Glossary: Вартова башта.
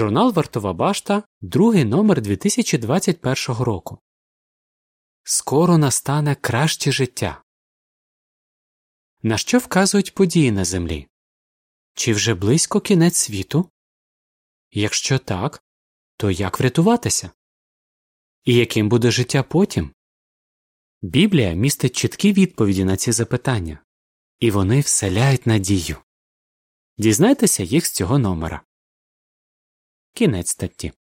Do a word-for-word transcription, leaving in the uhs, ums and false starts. Журнал «Вартова башта», другий номер дві тисячі двадцять першого року. Скоро настане краще життя. На що вказують події на Землі? Чи вже близько кінець світу? Якщо так, то як врятуватися? І яким буде життя потім? Біблія містить чіткі відповіді на ці запитання. І вони вселяють надію. Дізнайтеся їх з цього номера. Кінець статті.